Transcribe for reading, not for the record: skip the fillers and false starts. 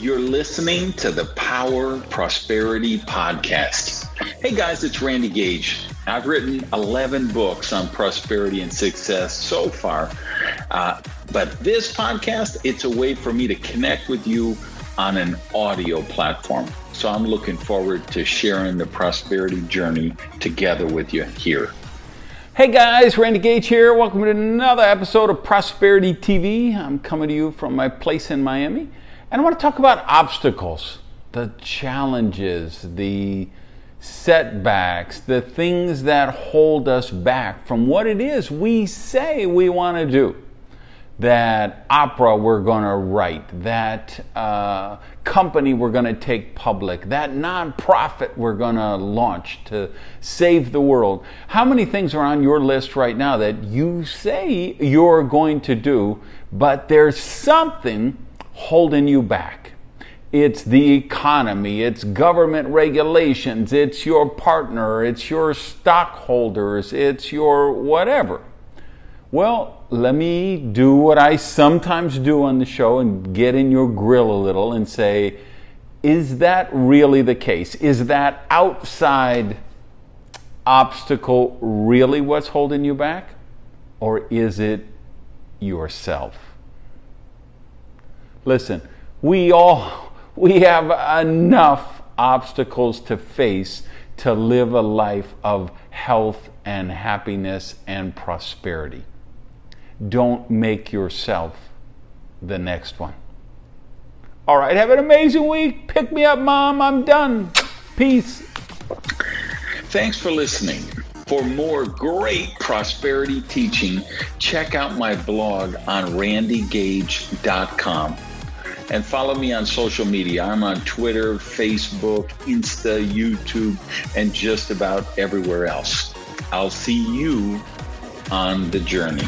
You're listening to the Power Prosperity Podcast. Hey guys, it's Randy Gage. I've written 11 books on prosperity and success so far, but this podcast, it's a way for me to connect with you on an audio platform. So I'm looking forward to sharing the prosperity journey together with you here. Hey guys, Randy Gage here. Welcome to another episode of Prosperity TV. I'm coming to you from my place in Miami, and I want to talk about obstacles, the challenges, the setbacks, the things that hold us back from what it is we say we want to do. That opera we're going to write, that company we're going to take public, that nonprofit we're going to launch to save the world. How many things are on your list right now that you say you're going to do, but there's something holding you back? It's the economy, it's government regulations, it's your partner, it's your stockholders, it's your whatever. Well, let me do what I sometimes do on the show and get in your grill a little and say, is that really the case? Is that outside obstacle really what's holding you back? Or is it yourself? Listen, we have enough obstacles to face to live a life of health and happiness and prosperity. Don't make yourself the next one. All right, have an amazing week. Pick me up, Mom. I'm done. Peace. Thanks for listening. For more great prosperity teaching, check out my blog on randygage.com. And follow me on social media. I'm on Twitter, Facebook, Insta, YouTube, and just about everywhere else. I'll see you on the journey.